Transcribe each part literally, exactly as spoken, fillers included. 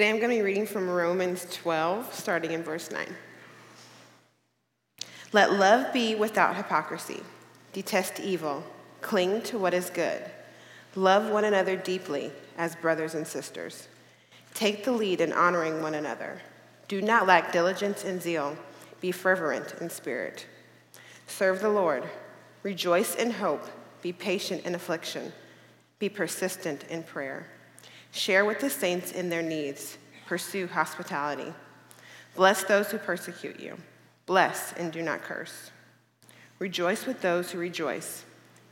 Today I'm going to be reading from Romans twelve, starting in verse nine. Let love be without hypocrisy. Detest evil. Cling to what is good. Love one another deeply as brothers and sisters. Take the lead in honoring one another. Do not lack diligence and zeal. Be fervent in spirit. Serve the Lord. Rejoice in hope. Be patient in affliction. Be persistent in prayer. Share with the saints in their needs. Pursue hospitality. Bless those who persecute you. Bless and do not curse. Rejoice with those who rejoice,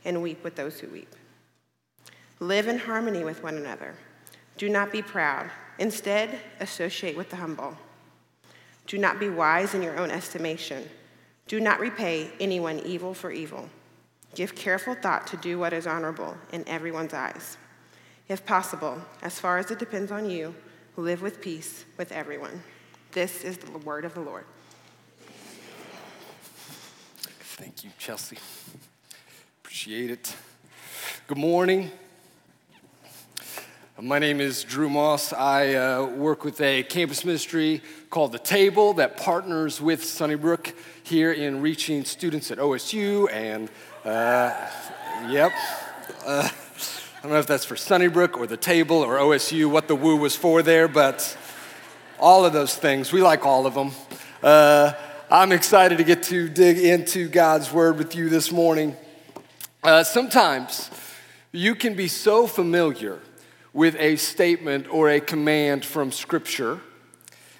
and weep with those who weep. Live in harmony with one another. Do not be proud. Instead, associate with the humble. Do not be wise in your own estimation. Do not repay anyone evil for evil. Give careful thought to do what is honorable in everyone's eyes. If possible, as far as it depends on you, live with peace with everyone. This is the word of the Lord. Thank you, Chelsea. Appreciate it. Good morning. My name is Drew Moss. I uh, work with a campus ministry called The Table that partners with Sunnybrook here in reaching students at O S U and, uh, yep, uh, I don't know if that's for Sunnybrook or The Table or O S U, what the woo was for there, but all of those things. We like all of them. Uh, I'm excited to get to dig into God's Word with you this morning. Uh, sometimes you can be so familiar with a statement or a command from Scripture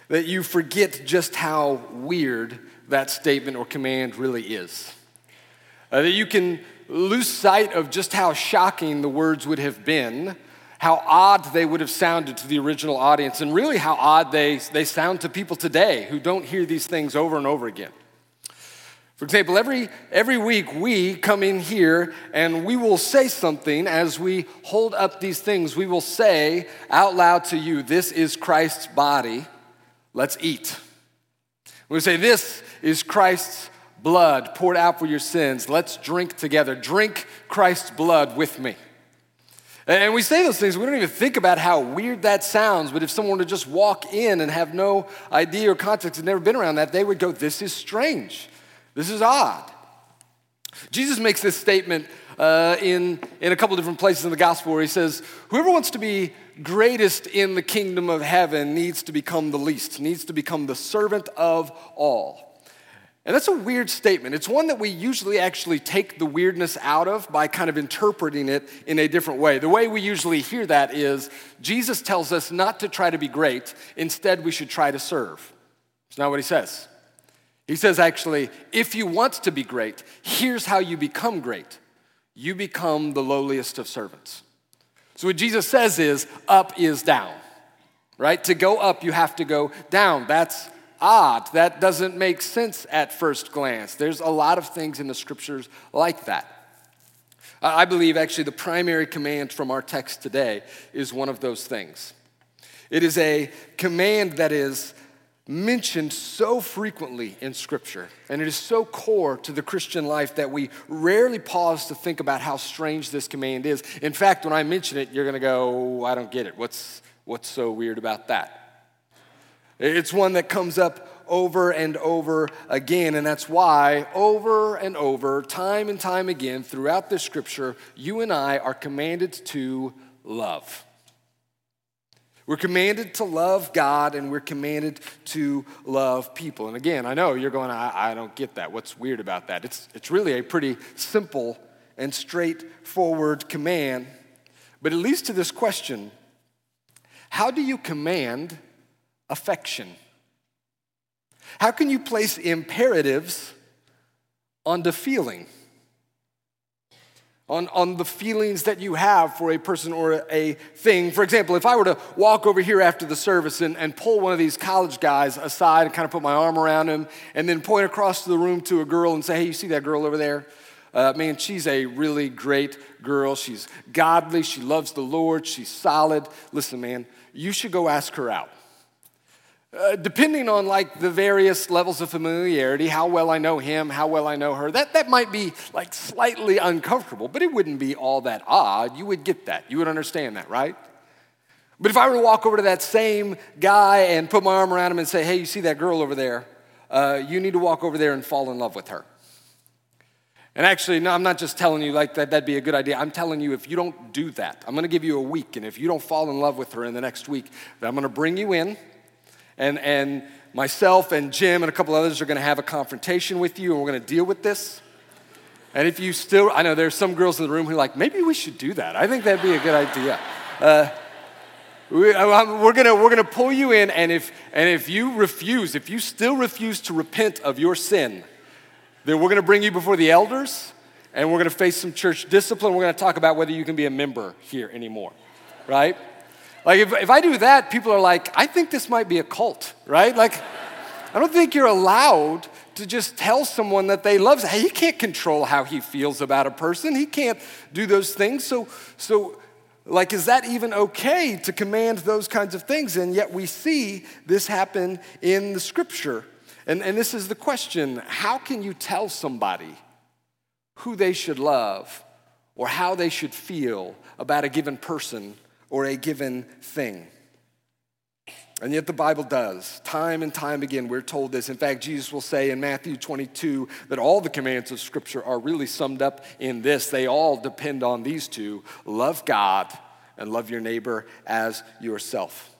that you forget just how weird that statement or command really is. Uh, that you can lose sight of just how shocking the words would have been, how odd they would have sounded to the original audience, and really how odd they, they sound to people today who don't hear these things over and over again. For example, every, every week we come in here and we will say something as we hold up these things. We will say out loud to you, this is Christ's body, let's eat. We say, this is Christ's blood poured out for your sins, let's drink together. Drink Christ's blood with me. And we say those things, we don't even think about how weird that sounds, but if someone were to just walk in and have no idea or context, had never been around that, they would go, this is strange. This is odd. Jesus makes this statement uh, in, in a couple different places in the gospel where he says, whoever wants to be greatest in the kingdom of heaven needs to become the least, needs to become the servant of all. And that's a weird statement. It's one that we usually actually take the weirdness out of by kind of interpreting it in a different way. The way we usually hear that is Jesus tells us not to try to be great. Instead, we should try to serve. It's not what he says. He says, actually, if you want to be great, here's how you become great. You become the lowliest of servants. So what Jesus says is, up is down, right? To go up, you have to go down. That's odd. That doesn't make sense at first glance. There's a lot of things in the scriptures like that. I believe, actually, the primary command from our text today is one of those things. It is a command that is mentioned so frequently in Scripture, and it is so core to the Christian life that we rarely pause to think about how strange this command is. In fact, when I mention it, you're going to go, oh, I don't get it. What's, what's so weird about that? It's one that comes up over and over again, and that's why over and over, time and time again, throughout the Scripture, you and I are commanded to love. We're commanded to love God, and we're commanded to love people. And again, I know you're going, I, I don't get that. What's weird about that? It's, it's really a pretty simple and straightforward command. But it leads to this question, how do you command affection? How can you place imperatives onto feeling? On, on the feelings that you have for a person or a thing. For example, if I were to walk over here after the service and, and pull one of these college guys aside and kind of put my arm around him and then point across the room to a girl and say, hey, you see that girl over there? Uh, man, she's a really great girl. She's godly. She loves the Lord. She's solid. Listen, man, you should go ask her out. Uh, depending on like the various levels of familiarity, how well I know him, how well I know her, that, that might be like slightly uncomfortable, but it wouldn't be all that odd. You would get that. You would understand that, right? But if I were to walk over to that same guy and put my arm around him and say, hey, you see that girl over there? Uh, you need to walk over there and fall in love with her. And actually, no, I'm not just telling you like that, that'd be a good idea. I'm telling you, if you don't do that, I'm going to give you a week. And if you don't fall in love with her in the next week, I'm going to bring you in. And, and myself and Jim and a couple others are going to have a confrontation with you. And we're going to deal with this. And if you still, I know there's some girls in the room who are like, maybe we should do that. I think that'd be a good idea. Uh, we, I'm, we're gonna we're gonna pull you in, and if and if you refuse, if you still refuse to repent of your sin, then we're gonna bring you before the elders, and we're gonna face some church discipline. We're gonna talk about whether you can be a member here anymore, right? Like if if I do that, people are like, I think this might be a cult, right? Like, I don't think you're allowed to just tell someone that they love. Hey, he can't control how he feels about a person. He can't do those things. So, so, like, is that even okay to command those kinds of things? And yet we see this happen in the scripture. And, and this is the question. How can you tell somebody who they should love or how they should feel about a given person or a given thing? And yet the Bible does. Time and time again, we're told this. In fact, Jesus will say in Matthew twenty-two that all the commands of Scripture are really summed up in this. They all depend on these two: love God and love your neighbor as yourself.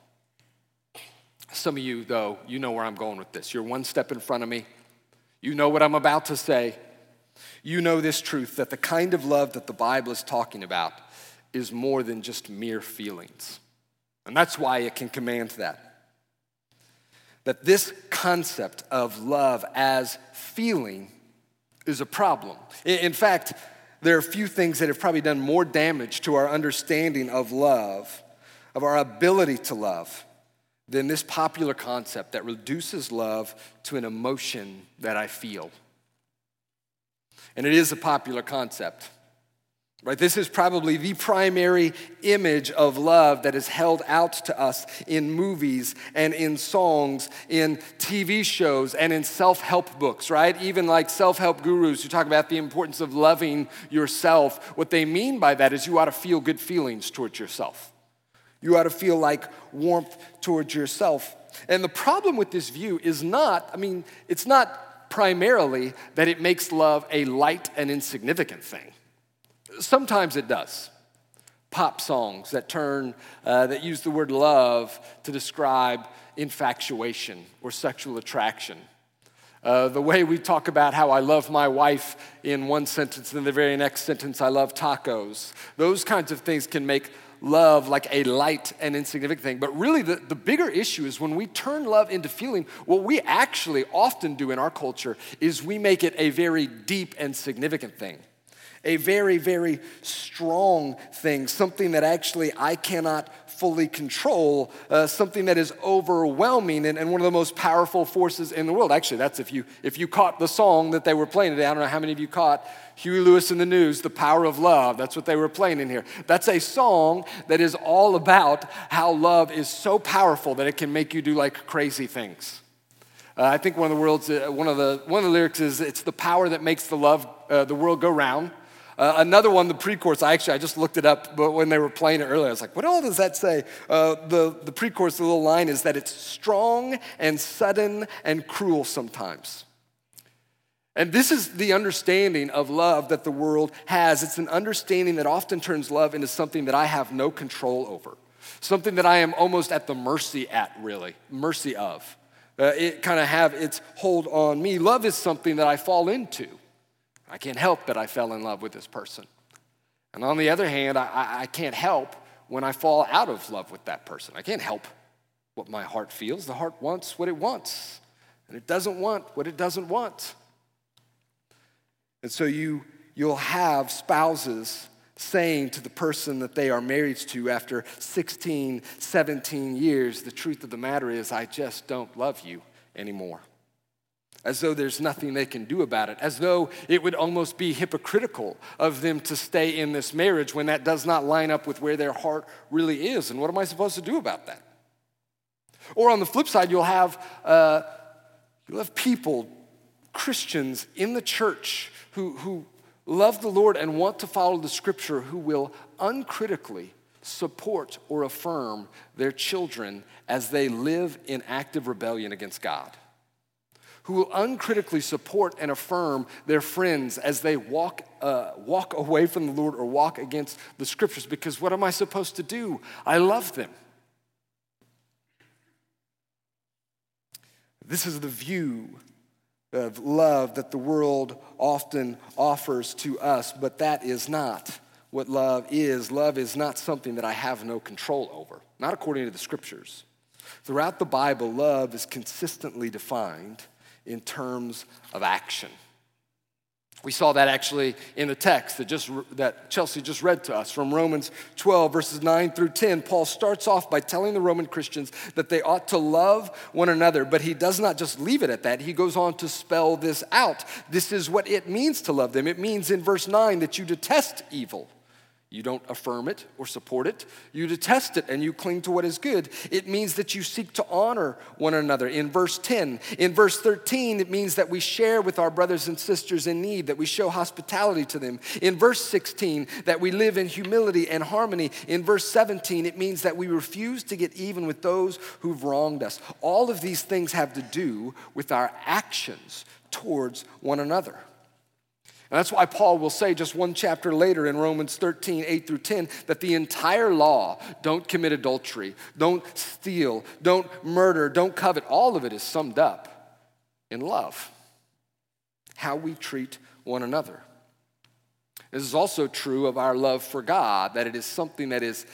Some of you, though, you know where I'm going with this. You're one step in front of me. You know what I'm about to say. You know this truth, that the kind of love that the Bible is talking about is more than just mere feelings. And that's why it can command that. That this concept of love as feeling is a problem. In fact, there are few things that have probably done more damage to our understanding of love, of our ability to love, than this popular concept that reduces love to an emotion that I feel. And it is a popular concept. Right, this is probably the primary image of love that is held out to us in movies and in songs, in T V shows and in self-help books, right? Even like self-help gurus who talk about the importance of loving yourself. What they mean by that is you ought to feel good feelings towards yourself. You ought to feel like warmth towards yourself. And the problem with this view is not, I mean, it's not primarily that it makes love a light and insignificant thing. Sometimes it does. Pop songs that turn, uh, that use the word love to describe infatuation or sexual attraction. Uh, the way we talk about how I love my wife in one sentence, and in the very next sentence, I love tacos. Those kinds of things can make love like a light and insignificant thing. But really, the, the bigger issue is when we turn love into feeling, what we actually often do in our culture is we make it a very deep and significant thing. A very, very strong thing, something that actually I cannot fully control, uh, something that is overwhelming and, and one of the most powerful forces in the world. Actually, that's if you if you caught the song that they were playing today. I don't know how many of you caught Huey Lewis and the News, The Power of Love. That's what they were playing in here. That's a song that is all about how love is so powerful that it can make you do like crazy things. Uh, I think one of the world's uh, one of the one of the lyrics is, "It's the power that makes the love uh, the world go round." Uh, another one, the pre-chorus, I actually, I just looked it up, but when they were playing it earlier, I was like, what all does that say? Uh, the, the pre-chorus, the little line is that it's strong and sudden and cruel sometimes. And this is the understanding of love that the world has. It's an understanding that often turns love into something that I have no control over, something that I am almost at the mercy at, really, mercy of. Uh, it kind of have its hold on me. Love is something that I fall into. I can't help that I fell in love with this person. And on the other hand, I, I can't help when I fall out of love with that person. I can't help what my heart feels. The heart wants what it wants, and it doesn't want what it doesn't want. And so you, you'll have spouses saying to the person that they are married to after sixteen, seventeen years, the truth of the matter is, I just don't love you anymore. As though there's nothing they can do about it, as though it would almost be hypocritical of them to stay in this marriage when that does not line up with where their heart really is. And what am I supposed to do about that? Or on the flip side, you'll have uh, you'll have people, Christians in the church who who love the Lord and want to follow the Scripture, who will uncritically support or affirm their children as they live in active rebellion against God, who will uncritically support and affirm their friends as they walk uh, walk away from the Lord or walk against the Scriptures, because what am I supposed to do? I love them. This is the view of love that the world often offers to us, but that is not what love is. Love is not something that I have no control over, not according to the Scriptures. Throughout the Bible, love is consistently defined in terms of action. We saw that actually in the text that just that Chelsea just read to us from Romans twelve, verses nine through ten. Paul starts off by telling the Roman Christians that they ought to love one another, but he does not just leave it at that. He goes on to spell this out. This is what it means to love them. It means in verse nine that you detest evil. You don't affirm it or support it. You detest it and you cling to what is good. It means that you seek to honor one another in verse ten. In verse thirteen, it means that we share with our brothers and sisters in need, that we show hospitality to them. In verse sixteen, that we live in humility and harmony. In verse seventeen, it means that we refuse to get even with those who've wronged us. All of these things have to do with our actions towards one another. And that's why Paul will say just one chapter later in Romans thirteen, eight through ten, that the entire law, don't commit adultery, don't steal, don't murder, don't covet, all of it is summed up in love, how we treat one another. This is also true of our love for God, that it is something that is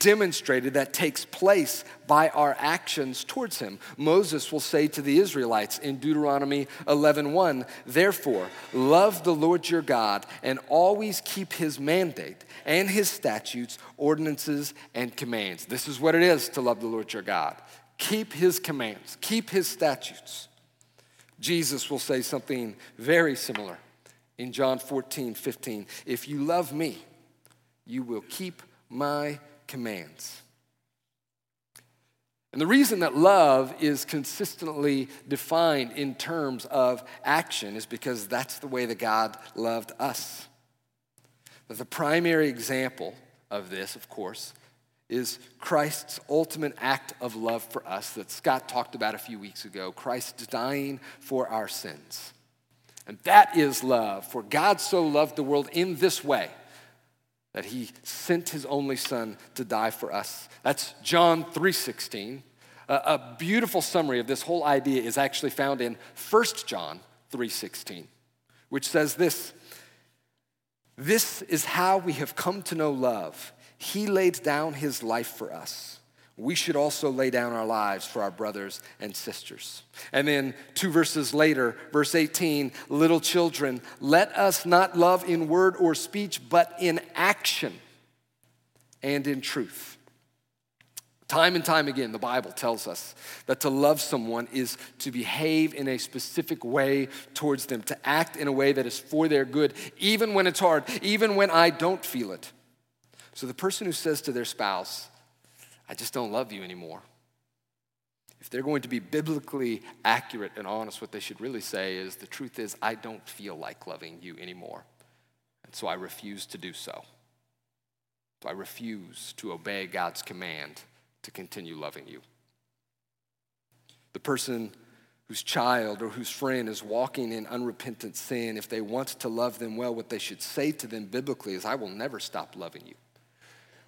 demonstrated, that takes place by our actions towards him. Moses will say to the Israelites in Deuteronomy eleven one, therefore, love the Lord your God and always keep his mandate and his statutes, ordinances, and commands. This is what it is to love the Lord your God. Keep his commands. Keep his statutes. Jesus will say something very similar in John fourteen fifteen. If you love me, you will keep my commands. And the reason that love is consistently defined in terms of action is because that's the way that God loved us. But the primary example of this, of course, is Christ's ultimate act of love for us that Scott talked about a few weeks ago, Christ dying for our sins. And that is love, for God so loved the world in this way, that he sent his only son to die for us. That's John three sixteen. A, a beautiful summary of this whole idea is actually found in First John three sixteen, which says this, this is how we have come to know love. He laid down his life for us. We should also lay down our lives for our brothers and sisters. And then two verses later, verse eighteen, little children, let us not love in word or speech, but in action and in truth. Time and time again, the Bible tells us that to love someone is to behave in a specific way towards them, to act in a way that is for their good, even when it's hard, even when I don't feel it. So the person who says to their spouse, I just don't love you anymore, if they're going to be biblically accurate and honest, what they should really say is, the truth is, I don't feel like loving you anymore. And so I refuse to do so. So I refuse to obey God's command to continue loving you. The person whose child or whose friend is walking in unrepentant sin, if they want to love them well, what they should say to them biblically is, I will never stop loving you,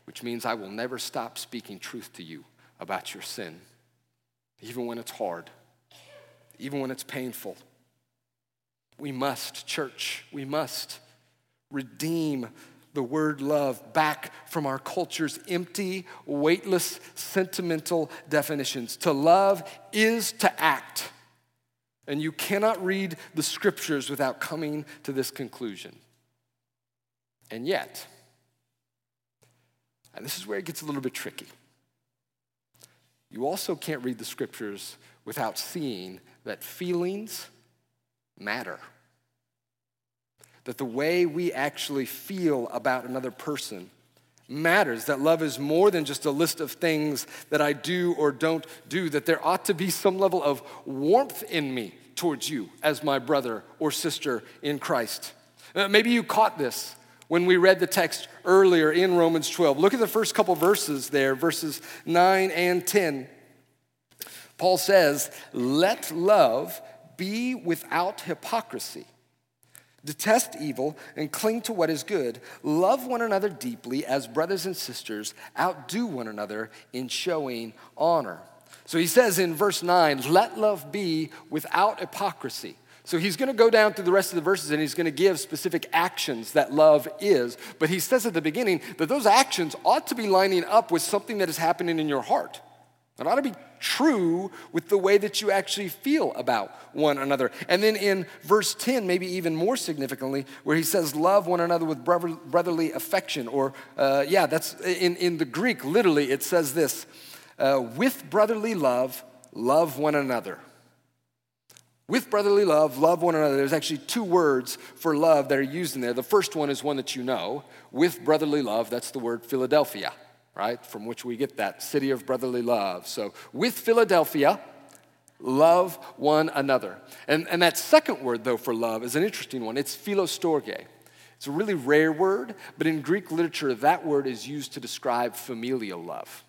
which means I will never stop speaking truth to you about your sin, even when it's hard, even when it's painful. We must, church, we must redeem the word love back from our culture's empty, weightless, sentimental definitions. To love is to act. And you cannot read the Scriptures without coming to this conclusion. And yet, and this is where it gets a little bit tricky, you also can't read the Scriptures without seeing that feelings matter. That the way we actually feel about another person matters. That love is more than just a list of things that I do or don't do. That there ought to be some level of warmth in me towards you as my brother or sister in Christ. Maybe you caught this when we read the text earlier in Romans twelve. Look at the first couple verses there, verses nine and ten. Paul says, "Let love be without hypocrisy. Detest evil and cling to what is good. Love one another deeply as brothers and sisters. Outdo one another in showing honor." So he says in verse nine, let love be without hypocrisy. So he's going to go down through the rest of the verses and he's going to give specific actions that love is. But he says at the beginning that those actions ought to be lining up with something that is happening in your heart. It ought to be true with the way that you actually feel about one another. And then in verse ten, maybe even more significantly, where he says, love one another with brotherly affection. Or, uh, yeah, that's in, in the Greek, literally, it says this, uh, with brotherly love, love one another. With brotherly love, love one another. There's actually two words for love that are used in there. The first one is one that you know. With brotherly love, that's the word Philadelphia, right? From which we get that, city of brotherly love. So with Philadelphia, love one another. And, and that second word, though, for love is an interesting one. It's philostorge. It's a really rare word, but in Greek literature, that word is used to describe familial love.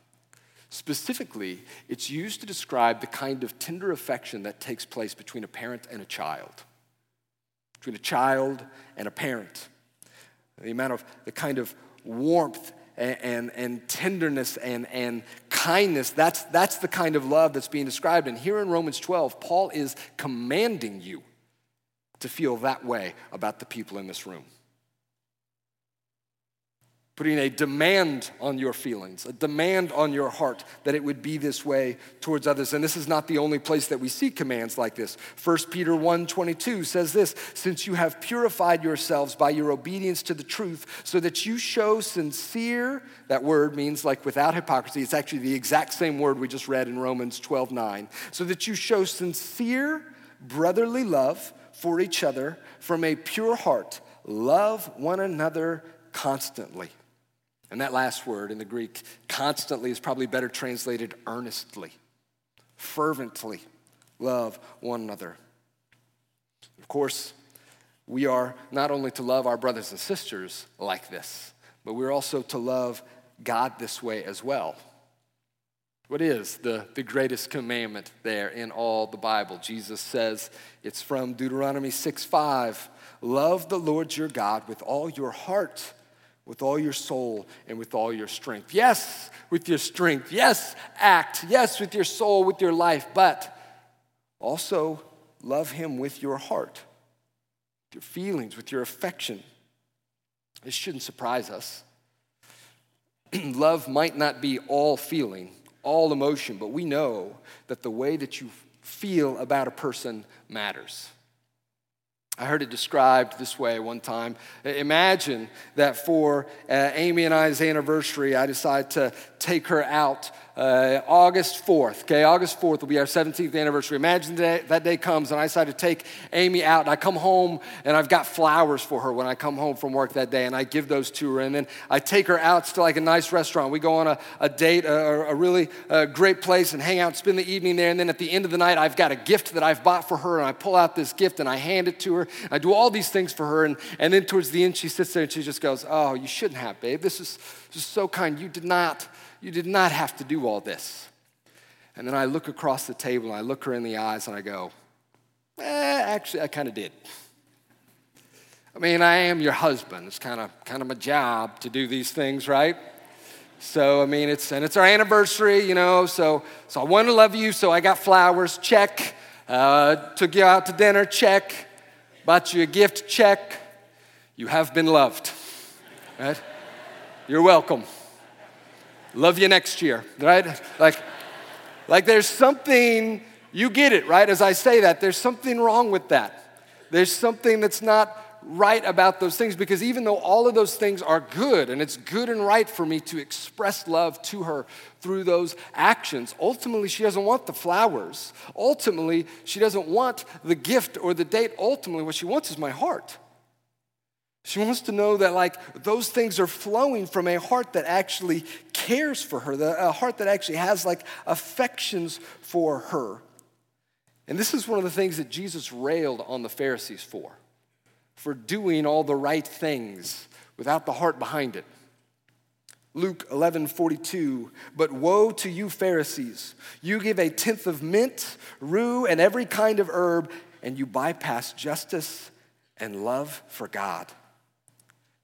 Specifically, it's used to describe the kind of tender affection that takes place between a parent and a child, between a child and a parent. The amount of, the kind of warmth and, and, and tenderness and, and kindness, that's, that's the kind of love that's being described. And here in Romans twelve, Paul is commanding you to feel that way about the people in this room. Putting a demand on your feelings, a demand on your heart that it would be this way towards others. And this is not the only place that we see commands like this. First Peter one twenty-two says this, "Since you have purified yourselves by your obedience to the truth, so that you show sincere," that word means like without hypocrisy. It's actually the exact same word we just read in Romans twelve nine. "So that you show sincere brotherly love for each other from a pure heart. Love one another constantly." And that last word in the Greek, constantly, is probably better translated earnestly, fervently love one another. Of course, we are not only to love our brothers and sisters like this, but we're also to love God this way as well. What is the, the greatest commandment there in all the Bible? Jesus says, it's from Deuteronomy six five, "Love the Lord your God with all your heart, with all your soul, and with all your strength." Yes, with your strength. Yes, act. Yes, with your soul, with your life. But also love him with your heart, with your feelings, with your affection. This shouldn't surprise us. Love might not be all feeling, all emotion, but we know that the way that you feel about a person matters. I heard it described this way one time. Imagine that for uh, Amy and I's anniversary, I decide to take her out uh, August fourth. Okay, August fourth will be our seventeenth anniversary. Imagine that, that day comes and I decide to take Amy out. And I come home and I've got flowers for her when I come home from work that day. And I give those to her. And then I take her out to like a nice restaurant. We go on a, a date, a, a really uh, great place, and hang out, spend the evening there. And then at the end of the night, I've got a gift that I've bought for her. And I pull out this gift and I hand it to her. I do all these things for her, and, and then towards the end, she sits there and she just goes, "Oh, you shouldn't have, babe. This is just so kind. You did not, you did not have to do all this." And then I look across the table and I look her in the eyes and I go, eh, "Actually, I kind of did. I mean, I am your husband. It's kind of kind of my job to do these things, right?" So I mean, it's and it's our anniversary, you know. So so I want to love you. So I got flowers. Check. Uh, took you out to dinner. Check. Bought you a gift, check. You have been loved, right? You're welcome. Love you next year, right? Like, like there's something, you get it, right? As I say that, there's something wrong with that. There's something that's not right about those things, because even though all of those things are good, and it's good and right for me to express love to her through those actions, ultimately she doesn't want the flowers. Ultimately, she doesn't want the gift or the date. Ultimately, what she wants is my heart. She wants to know that, like, those things are flowing from a heart that actually cares for her, a heart that actually has, like, affections for her. And this is one of the things that Jesus railed on the Pharisees for. for doing all the right things without the heart behind it. Luke eleven forty-two, but woe to you Pharisees, you give a tenth of mint, rue, and every kind of herb, and you bypass justice and love for God.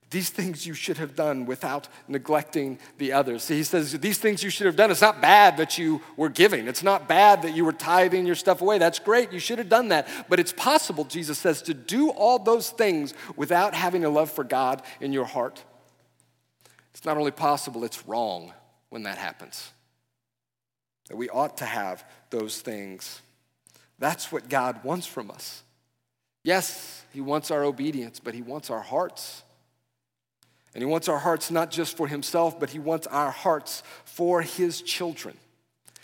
These things you should have done without neglecting the others. So he says, these things you should have done. It's not bad that you were giving. It's not bad that you were tithing your stuff away. That's great. You should have done that. But it's possible, Jesus says, to do all those things without having a love for God in your heart. It's not only possible, it's wrong when that happens. That we ought to have those things. That's what God wants from us. Yes, he wants our obedience, but he wants our hearts. And he wants our hearts not just for himself, but he wants our hearts for his children.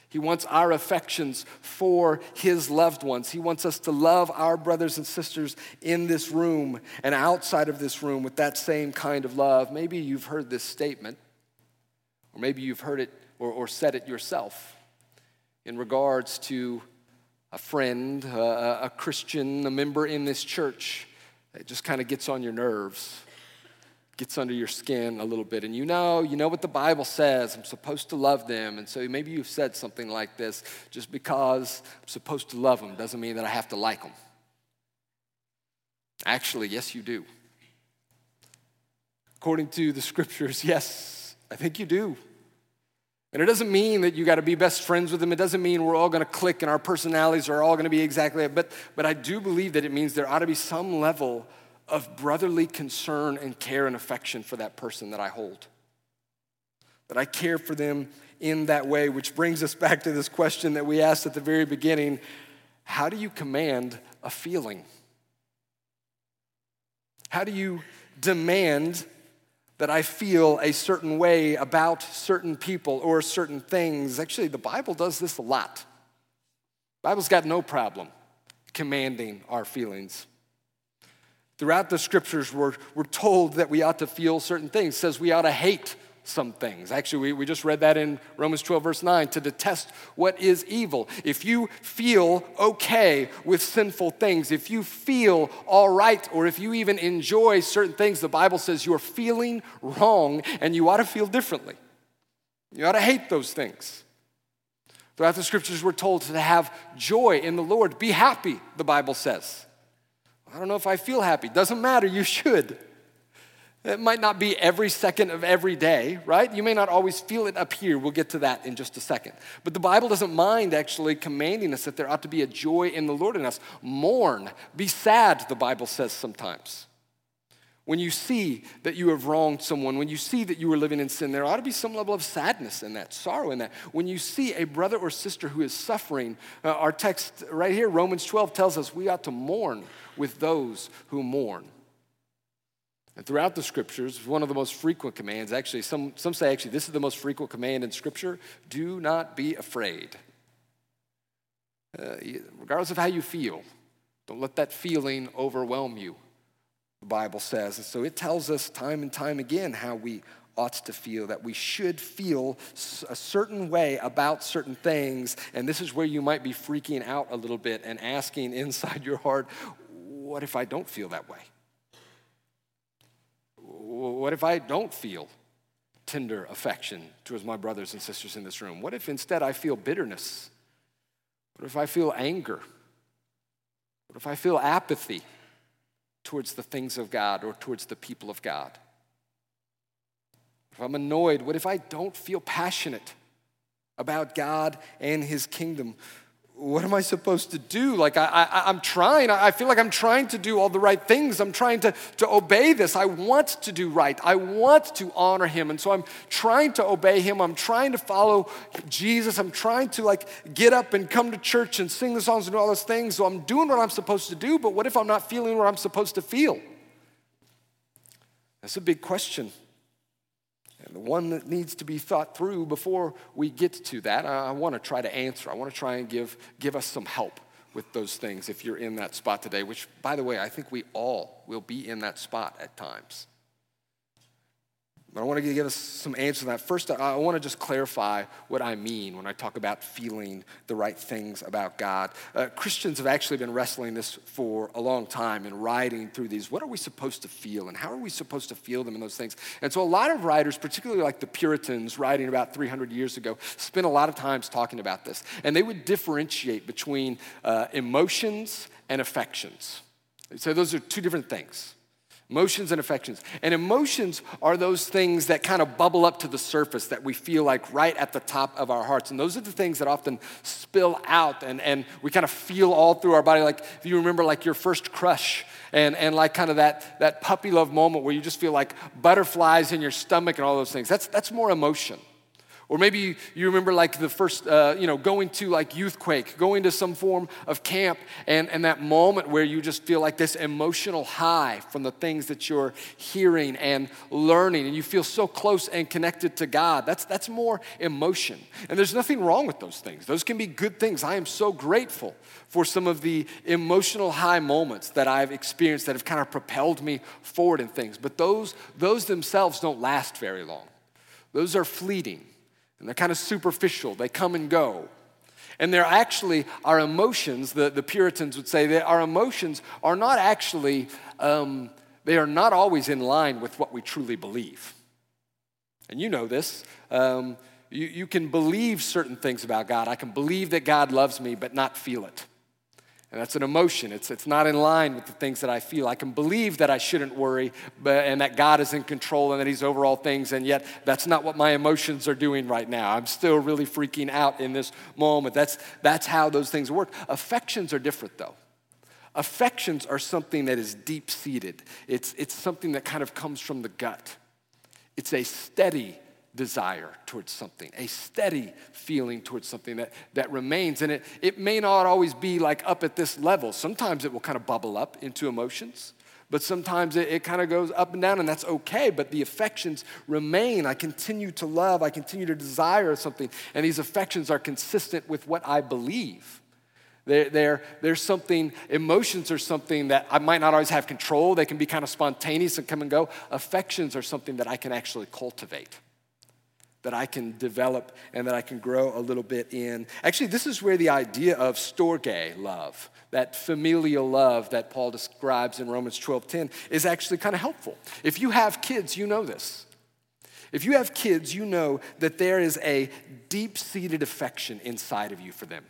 He wants our affections for his loved ones. He wants us to love our brothers and sisters in this room and outside of this room with that same kind of love. Maybe you've heard this statement, or maybe you've heard it or, or said it yourself in regards to a friend, a, a Christian, a member in this church that just kind of gets on your nerves, gets under your skin a little bit, and you know, you know what the Bible says, I'm supposed to love them, and so maybe you've said something like this, just because I'm supposed to love them doesn't mean that I have to like them. Actually, yes, you do. According to the scriptures, yes, I think you do. And it doesn't mean that you gotta be best friends with them, it doesn't mean we're all gonna click and our personalities are all gonna be exactly, but but I do believe that it means there ought to be some level of brotherly concern and care and affection for that person that I hold. That I care for them in that way, which brings us back to this question that we asked at the very beginning. How do you command a feeling? How do you demand that I feel a certain way about certain people or certain things? Actually, the Bible does this a lot. The Bible's got no problem commanding our feelings. Throughout the scriptures, we're, we're told that we ought to feel certain things. It says we ought to hate some things. Actually, we, we just read that in Romans twelve, verse nine, to detest what is evil. If you feel okay with sinful things, if you feel all right, or if you even enjoy certain things, the Bible says you're feeling wrong and you ought to feel differently. You ought to hate those things. Throughout the scriptures, we're told to have joy in the Lord. Be happy, the Bible says. I don't know if I feel happy. Doesn't matter, you should. It might not be every second of every day, right? You may not always feel it up here. We'll get to that in just a second. But the Bible doesn't mind actually commanding us that there ought to be a joy in the Lord in us. Mourn, be sad, the Bible says sometimes. When you see that you have wronged someone, when you see that you are living in sin, there ought to be some level of sadness in that, sorrow in that. When you see a brother or sister who is suffering, uh, our text right here, Romans twelve, tells us we ought to mourn with those who mourn. And throughout the scriptures, one of the most frequent commands, actually, some, some say actually this is the most frequent command in scripture, do not be afraid. Uh, regardless of how you feel, don't let that feeling overwhelm you, the Bible says. And so it tells us time and time again how we ought to feel, that we should feel a certain way about certain things. And this is where you might be freaking out a little bit and asking inside your heart, what if I don't feel that way? What if I don't feel tender affection towards my brothers and sisters in this room? What if instead I feel bitterness? What if I feel anger? What if I feel apathy towards the things of God or towards the people of God? If I'm annoyed, what if I don't feel passionate about God and his kingdom? What am I supposed to do? Like I, I, I'm trying, I feel like I'm trying to do all the right things. I'm trying to, to obey this. I want to do right. I want to honor him. And so I'm trying to obey him. I'm trying to follow Jesus. I'm trying to like get up and come to church and sing the songs and do all those things. So I'm doing what I'm supposed to do, but what if I'm not feeling what I'm supposed to feel? That's a big question. And the one that needs to be thought through before we get to that, I, I want to try to answer. I want to try and give, give us some help with those things if you're in that spot today, which, by the way, I think we all will be in that spot at times. I want to give us some answers to that. First, I want to just clarify what I mean when I talk about feeling the right things about God. Uh, Christians have actually been wrestling this for a long time and writing through these. What are we supposed to feel and how are we supposed to feel them and those things? And so a lot of writers, particularly like the Puritans writing about three hundred years ago, spent a lot of times talking about this. And they would differentiate between uh, emotions and affections. So those are two different things. Emotions and affections. And emotions are those things that kind of bubble up to the surface that we feel like right at the top of our hearts. And those are the things that often spill out and, and we kind of feel all through our body. Like if you remember like your first crush and, and like kind of that, that puppy love moment where you just feel like butterflies in your stomach and all those things. That's, that's more emotion. Or maybe you, you remember like the first, uh, you know, going to like Youthquake, going to some form of camp, and, and that moment where you just feel like this emotional high from the things that you're hearing and learning, and you feel so close and connected to God. That's, that's more emotion. And there's nothing wrong with those things. Those can be good things. I am so grateful for some of the emotional high moments that I've experienced that have kind of propelled me forward in things. But those, those themselves don't last very long. Those are fleeting. And they're kind of superficial. They come and go. And they're actually, our emotions, the, the Puritans would say, that our emotions are not actually, um, they are not always in line with what we truly believe. And you know this. Um, you, you can believe certain things about God. I can believe that God loves me, but not feel it. And that's an emotion. It's it's not in line with the things that I feel. I can believe that I shouldn't worry but, and that God is in control and that he's over all things, and yet that's not what my emotions are doing right now. I'm still really freaking out in this moment. That's, that's how those things work. Affections are different, though. Affections are something that is deep-seated. It's, it's something that kind of comes from the gut. It's a steady desire towards something, a steady feeling towards something that, that remains. And it, it may not always be like up at this level. Sometimes it will kind of bubble up into emotions, but sometimes it, it kind of goes up and down, and that's okay. But the affections remain. I continue to love. I continue to desire something. And these affections are consistent with what I believe. They're, they're, they're something, emotions are something that I might not always have control. They can be kind of spontaneous and come and go. Affections are something that I can actually cultivate, that I can develop and that I can grow a little bit in. Actually, this is where the idea of storge love, that familial love that Paul describes in Romans twelve ten, is actually kind of helpful. If you have kids, you know this. If you have kids, you know that there is a deep-seated affection inside of you for them,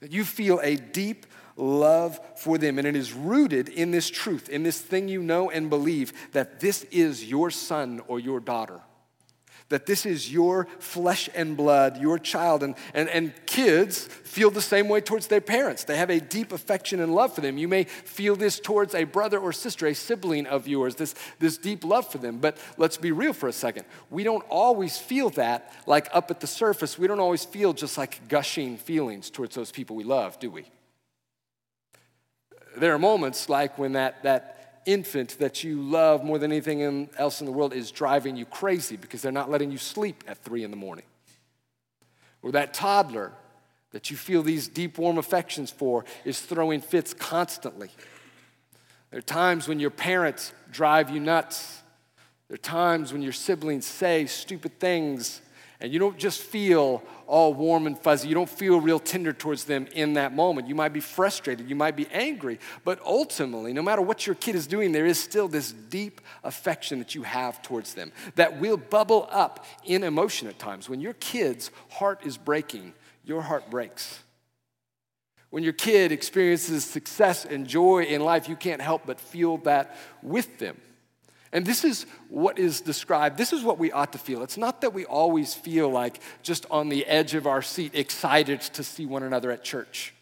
that you feel a deep love for them, and it is rooted in this truth, in this thing you know and believe, that this is your son or your daughter, that this is your flesh and blood, your child. And, and, and kids feel the same way towards their parents. They have a deep affection and love for them. You may feel this towards a brother or sister, a sibling of yours, this, this deep love for them. But let's be real for a second. We don't always feel that like up at the surface. We don't always feel just like gushing feelings towards those people we love, do we? There are moments like when that that infant that you love more than anything else in the world is driving you crazy because they're not letting you sleep at three in the morning. Or that toddler that you feel these deep, warm affections for is throwing fits constantly. There are times when your parents drive you nuts. There are times when your siblings say stupid things, and you don't just feel all warm and fuzzy. You don't feel real tender towards them in that moment. You might be frustrated. You might be angry. But ultimately, no matter what your kid is doing, there is still this deep affection that you have towards them that will bubble up in emotion at times. When your kid's heart is breaking, your heart breaks. When your kid experiences success and joy in life, you can't help but feel that with them. And this is what is described. This is what we ought to feel. It's not that we always feel like just on the edge of our seat, excited to see one another at church.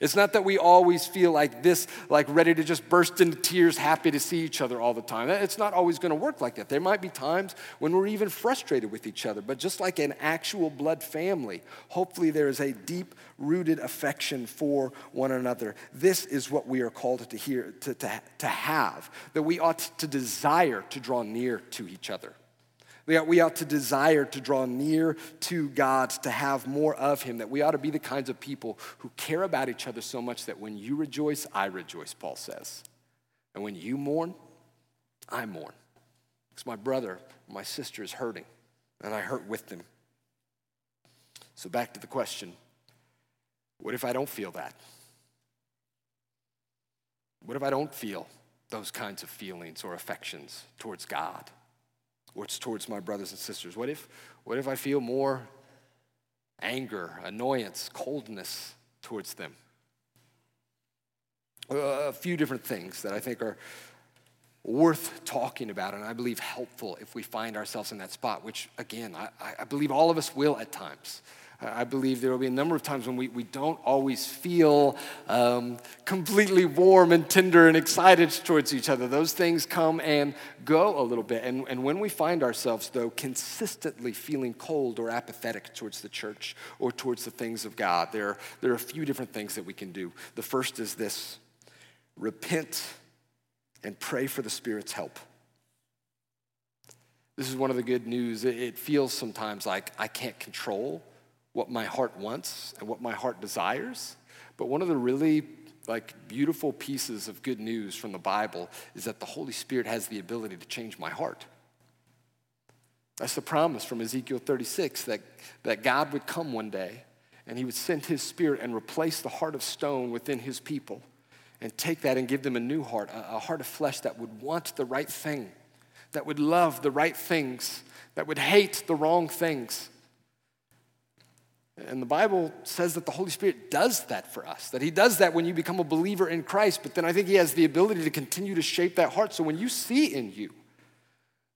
It's not that we always feel like this, like ready to just burst into tears, happy to see each other all the time. It's not always going to work like that. There might be times when we're even frustrated with each other, but just like an actual blood family, hopefully there is a deep-rooted affection for one another. This is what we are called to hear, to, to, to have, that we ought to desire to draw near to each other. That we ought to desire to draw near to God, to have more of him, that we ought to be the kinds of people who care about each other so much that when you rejoice, I rejoice, Paul says. And when you mourn, I mourn. because my brother, my sister is hurting, and I hurt with them. So back to the question, what if I don't feel that? What if I don't feel those kinds of feelings or affections towards God or towards my brothers and sisters? What if, what if I feel more anger, annoyance, coldness towards them? A few different things that I think are worth talking about and I believe helpful if we find ourselves in that spot, which again, I, I believe all of us will at times. I believe there will be a number of times when we, we don't always feel um, completely warm and tender and excited towards each other. Those things come and go a little bit. And, and when we find ourselves, though, consistently feeling cold or apathetic towards the church or towards the things of God, there are, there are a few different things that we can do. The first is this: repent and pray for the Spirit's help. This is one of the good news. It, it feels sometimes like I can't control what my heart wants and what my heart desires. But one of the really like beautiful pieces of good news from the Bible is that the Holy Spirit has the ability to change my heart. That's the promise from Ezekiel thirty-six, that, that God would come one day and he would send his Spirit and replace the heart of stone within his people and take that and give them a new heart, a, a heart of flesh that would want the right thing, that would love the right things, that would hate the wrong things. And the Bible says that the Holy Spirit does that for us, that he does that when you become a believer in Christ. But then I think he has the ability to continue to shape that heart. So when you see in you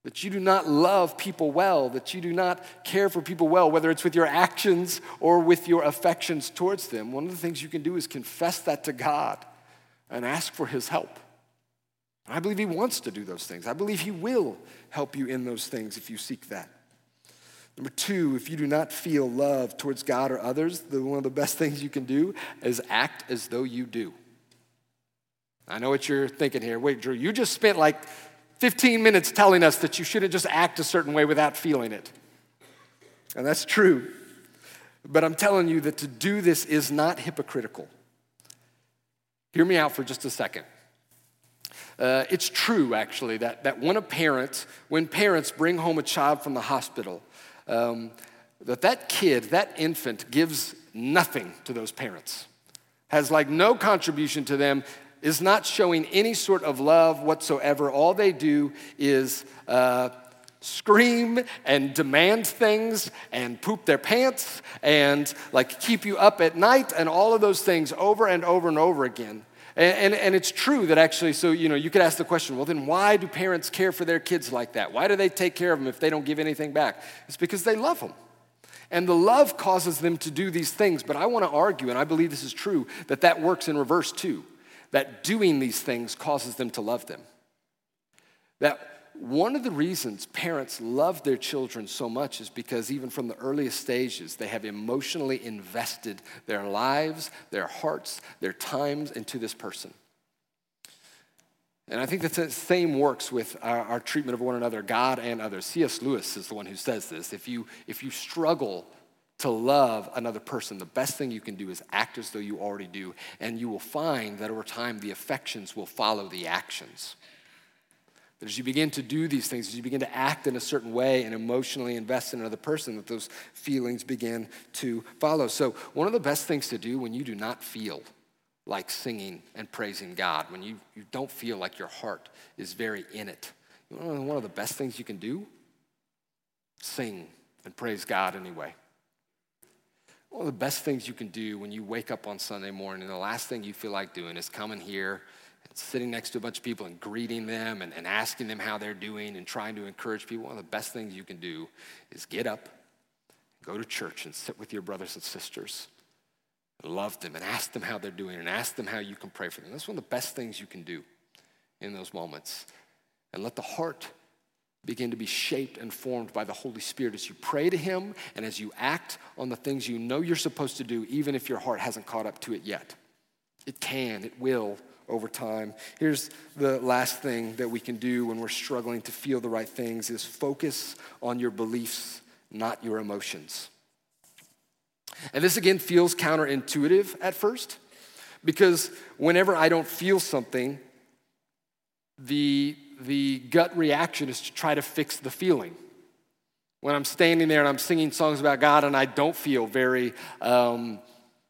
that you do not love people well, that you do not care for people well, whether it's with your actions or with your affections towards them, one of the things you can do is confess that to God and ask for his help. And I believe he wants to do those things. I believe he will help you in those things if you seek that. Number two, if you do not feel love towards God or others, the, one of the best things you can do is act as though you do. I know what you're thinking here. Wait, Drew, you just spent like fifteen minutes telling us that you shouldn't just act a certain way without feeling it. And that's true. But I'm telling you that to do this is not hypocritical. Hear me out for just a second. Uh, it's true, actually, that, that when a parent, when parents bring home a child from the hospital, Um, that that kid, that infant gives nothing to those parents, has like no contribution to them, is not showing any sort of love whatsoever. All they do is uh, scream and demand things and poop their pants and like keep you up at night and all of those things over and over and over again. And, and, and it's true that actually, so, you know, you could ask the question, well, then why do parents care for their kids like that? Why do they take care of them if they don't give anything back? It's because they love them. And the love causes them to do these things. But I want to argue, and I believe this is true, that that works in reverse too, that doing these things causes them to love them. That one of the reasons parents love their children so much is because even from the earliest stages, they have emotionally invested their lives, their hearts, their times into this person. And I think that the same works with our, our treatment of one another, God and others. C S. Lewis is the one who says this. If you, if you struggle to love another person, the best thing you can do is act as though you already do, and you will find that over time the affections will follow the actions. That as you begin to do these things, as you begin to act in a certain way and emotionally invest in another person, that those feelings begin to follow. So one of the best things to do when you do not feel like singing and praising God, when you, you don't feel like your heart is very in it, you know, one of the best things you can do? Sing and praise God anyway. One of the best things you can do when you wake up on Sunday morning, the last thing you feel like doing is coming here, sitting next to a bunch of people and greeting them and, and asking them how they're doing and trying to encourage people. One of the best things you can do is get up, go to church and sit with your brothers and sisters, and love them and ask them how they're doing and ask them how you can pray for them. That's one of the best things you can do in those moments. And let the heart begin to be shaped and formed by the Holy Spirit as you pray to him and as you act on the things you know you're supposed to do, even if your heart hasn't caught up to it yet. It can, it will over time. Here's the last thing that we can do when we're struggling to feel the right things is focus on your beliefs, not your emotions. And this again feels counterintuitive at first, because whenever I don't feel something, the the gut reaction is to try to fix the feeling. When I'm standing there and I'm singing songs about God and I don't feel very um,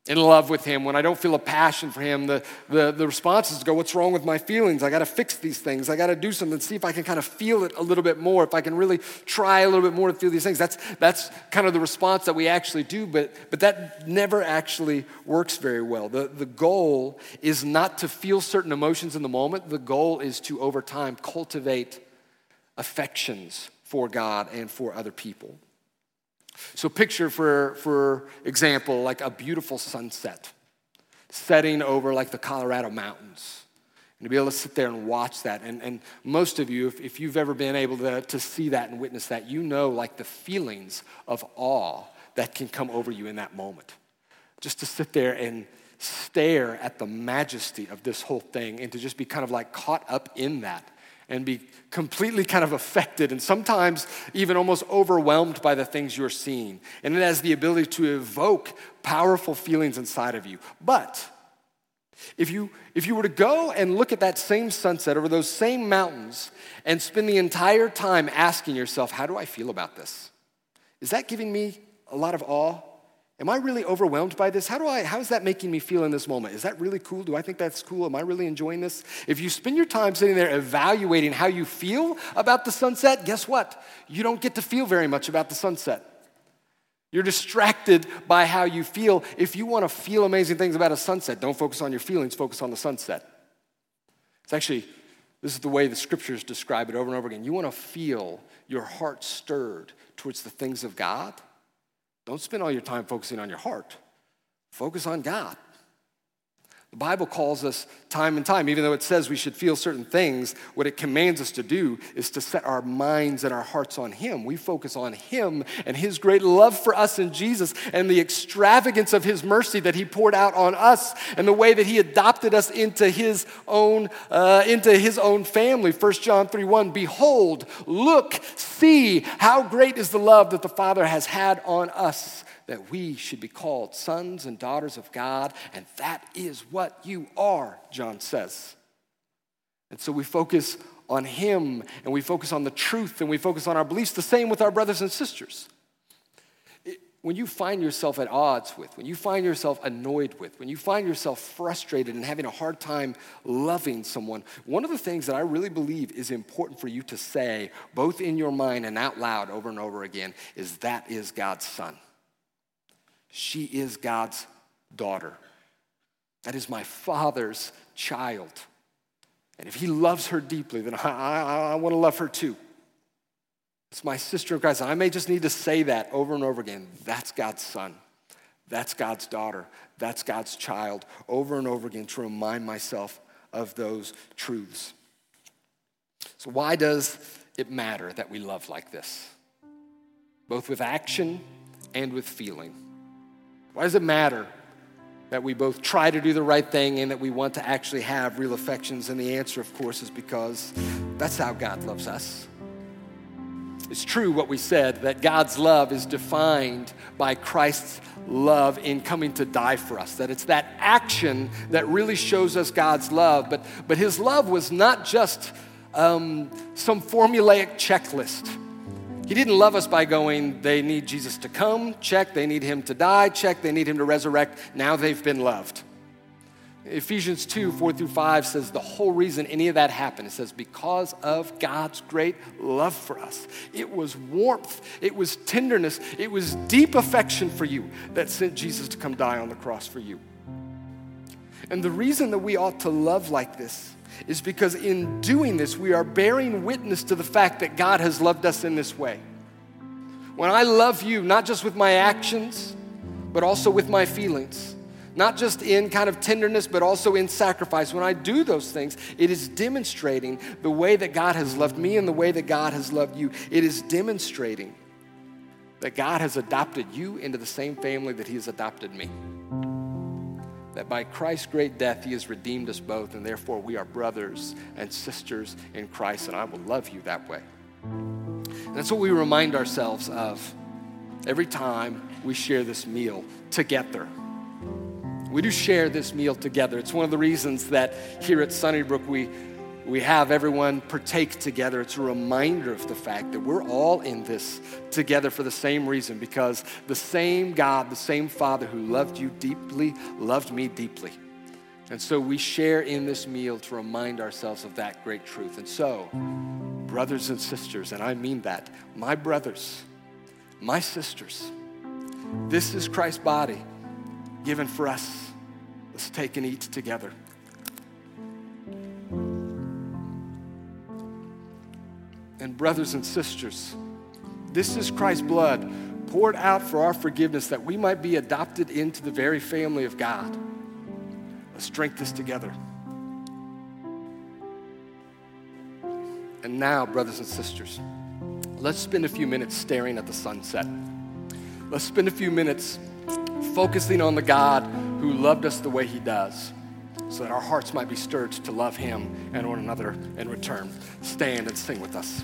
in love with him, when I don't feel a passion for him, the, the, the response is to go, what's wrong with my feelings? I got to fix these things. I got to do something, see if I can kind of feel it a little bit more, if I can really try a little bit more to feel these things. That's that's kind of the response that we actually do, but but that never actually works very well. The, the goal is not to feel certain emotions in the moment. The goal is to, over time, cultivate affections for God and for other people. So picture, for, for example, like a beautiful sunset setting over like the Colorado Mountains. And to be able to sit there and watch that. And, and most of you, if, if you've ever been able to, to see that and witness that, you know like the feelings of awe that can come over you in that moment. Just to sit there and stare at the majesty of this whole thing and to just be kind of like caught up in that. And be completely kind of affected and sometimes even almost overwhelmed by the things you're seeing. And it has the ability to evoke powerful feelings inside of you. But if you if you were to go and look at that same sunset over those same mountains and spend the entire time asking yourself, how do I feel about this? Is that giving me a lot of awe? Am I really overwhelmed by this? How do I? How is that making me feel in this moment? Is that really cool? Do I think that's cool? Am I really enjoying this? If you spend your time sitting there evaluating how you feel about the sunset, guess what? You don't get to feel very much about the sunset. You're distracted by how you feel. If you want to feel amazing things about a sunset, don't focus on your feelings, focus on the sunset. It's actually, this is the way the scriptures describe it over and over again. You want to feel your heart stirred towards the things of God? Don't spend all your time focusing on your heart. Focus on God. The Bible calls us time and time, even though it says we should feel certain things, what it commands us to do is to set our minds and our hearts on him. We focus on him and his great love for us in Jesus and the extravagance of his mercy that he poured out on us and the way that he adopted us into his own uh, into his own family. First John three one, behold, look, see how great is the love that the Father has had on us, that we should be called sons and daughters of God, and that is what you are, John says. And so we focus on him, and we focus on the truth, and we focus on our beliefs, the same with our brothers and sisters. It, when you find yourself at odds with, when you find yourself annoyed with, when you find yourself frustrated and having a hard time loving someone, one of the things that I really believe is important for you to say, both in your mind and out loud over and over again, is that is God's son. She is God's daughter. That is my Father's child. And if he loves her deeply, then I, I, I want to love her too. It's my sister in Christ. And I may just need to say that over and over again. That's God's son. That's God's daughter. That's God's child. Over and over again to remind myself of those truths. So why does it matter that we love like this? Both with action and with feeling. Why does it matter that we both try to do the right thing and that we want to actually have real affections? And the answer, of course, is because that's how God loves us. It's true what we said, that God's love is defined by Christ's love in coming to die for us, that it's that action that really shows us God's love. But, but his love was not just um, some formulaic checklist. He didn't love us by going, they need Jesus to come, check, they need him to die, check, they need him to resurrect, now they've been loved. Ephesians two, four through five says the whole reason any of that happened, it says because of God's great love for us. It was warmth, it was tenderness, it was deep affection for you that sent Jesus to come die on the cross for you. And the reason that we ought to love like this is because in doing this, we are bearing witness to the fact that God has loved us in this way. When I love you, not just with my actions, but also with my feelings, not just in kind of tenderness, but also in sacrifice. When I do those things, it is demonstrating the way that God has loved me and the way that God has loved you. It is demonstrating that God has adopted you into the same family that he has adopted me. That by Christ's great death, he has redeemed us both, and therefore we are brothers and sisters in Christ, and I will love you that way. And that's what we remind ourselves of every time we share this meal together. We do share this meal together. It's one of the reasons that here at Sunnybrook, we we have everyone partake together, it's a reminder of the fact that we're all in this together for the same reason, because the same God, the same Father who loved you deeply, loved me deeply. And so we share in this meal to remind ourselves of that great truth. And so, brothers and sisters, and I mean that, my brothers, my sisters, this is Christ's body given for us. Let's take and eat together. And brothers and sisters, this is Christ's blood poured out for our forgiveness, that we might be adopted into the very family of God. Let's drink this together. And now, brothers and sisters, let's spend a few minutes staring at the sunset. Let's spend a few minutes focusing on the God who loved us the way he does, so that our hearts might be stirred to love him and one another in return. Stand and sing with us.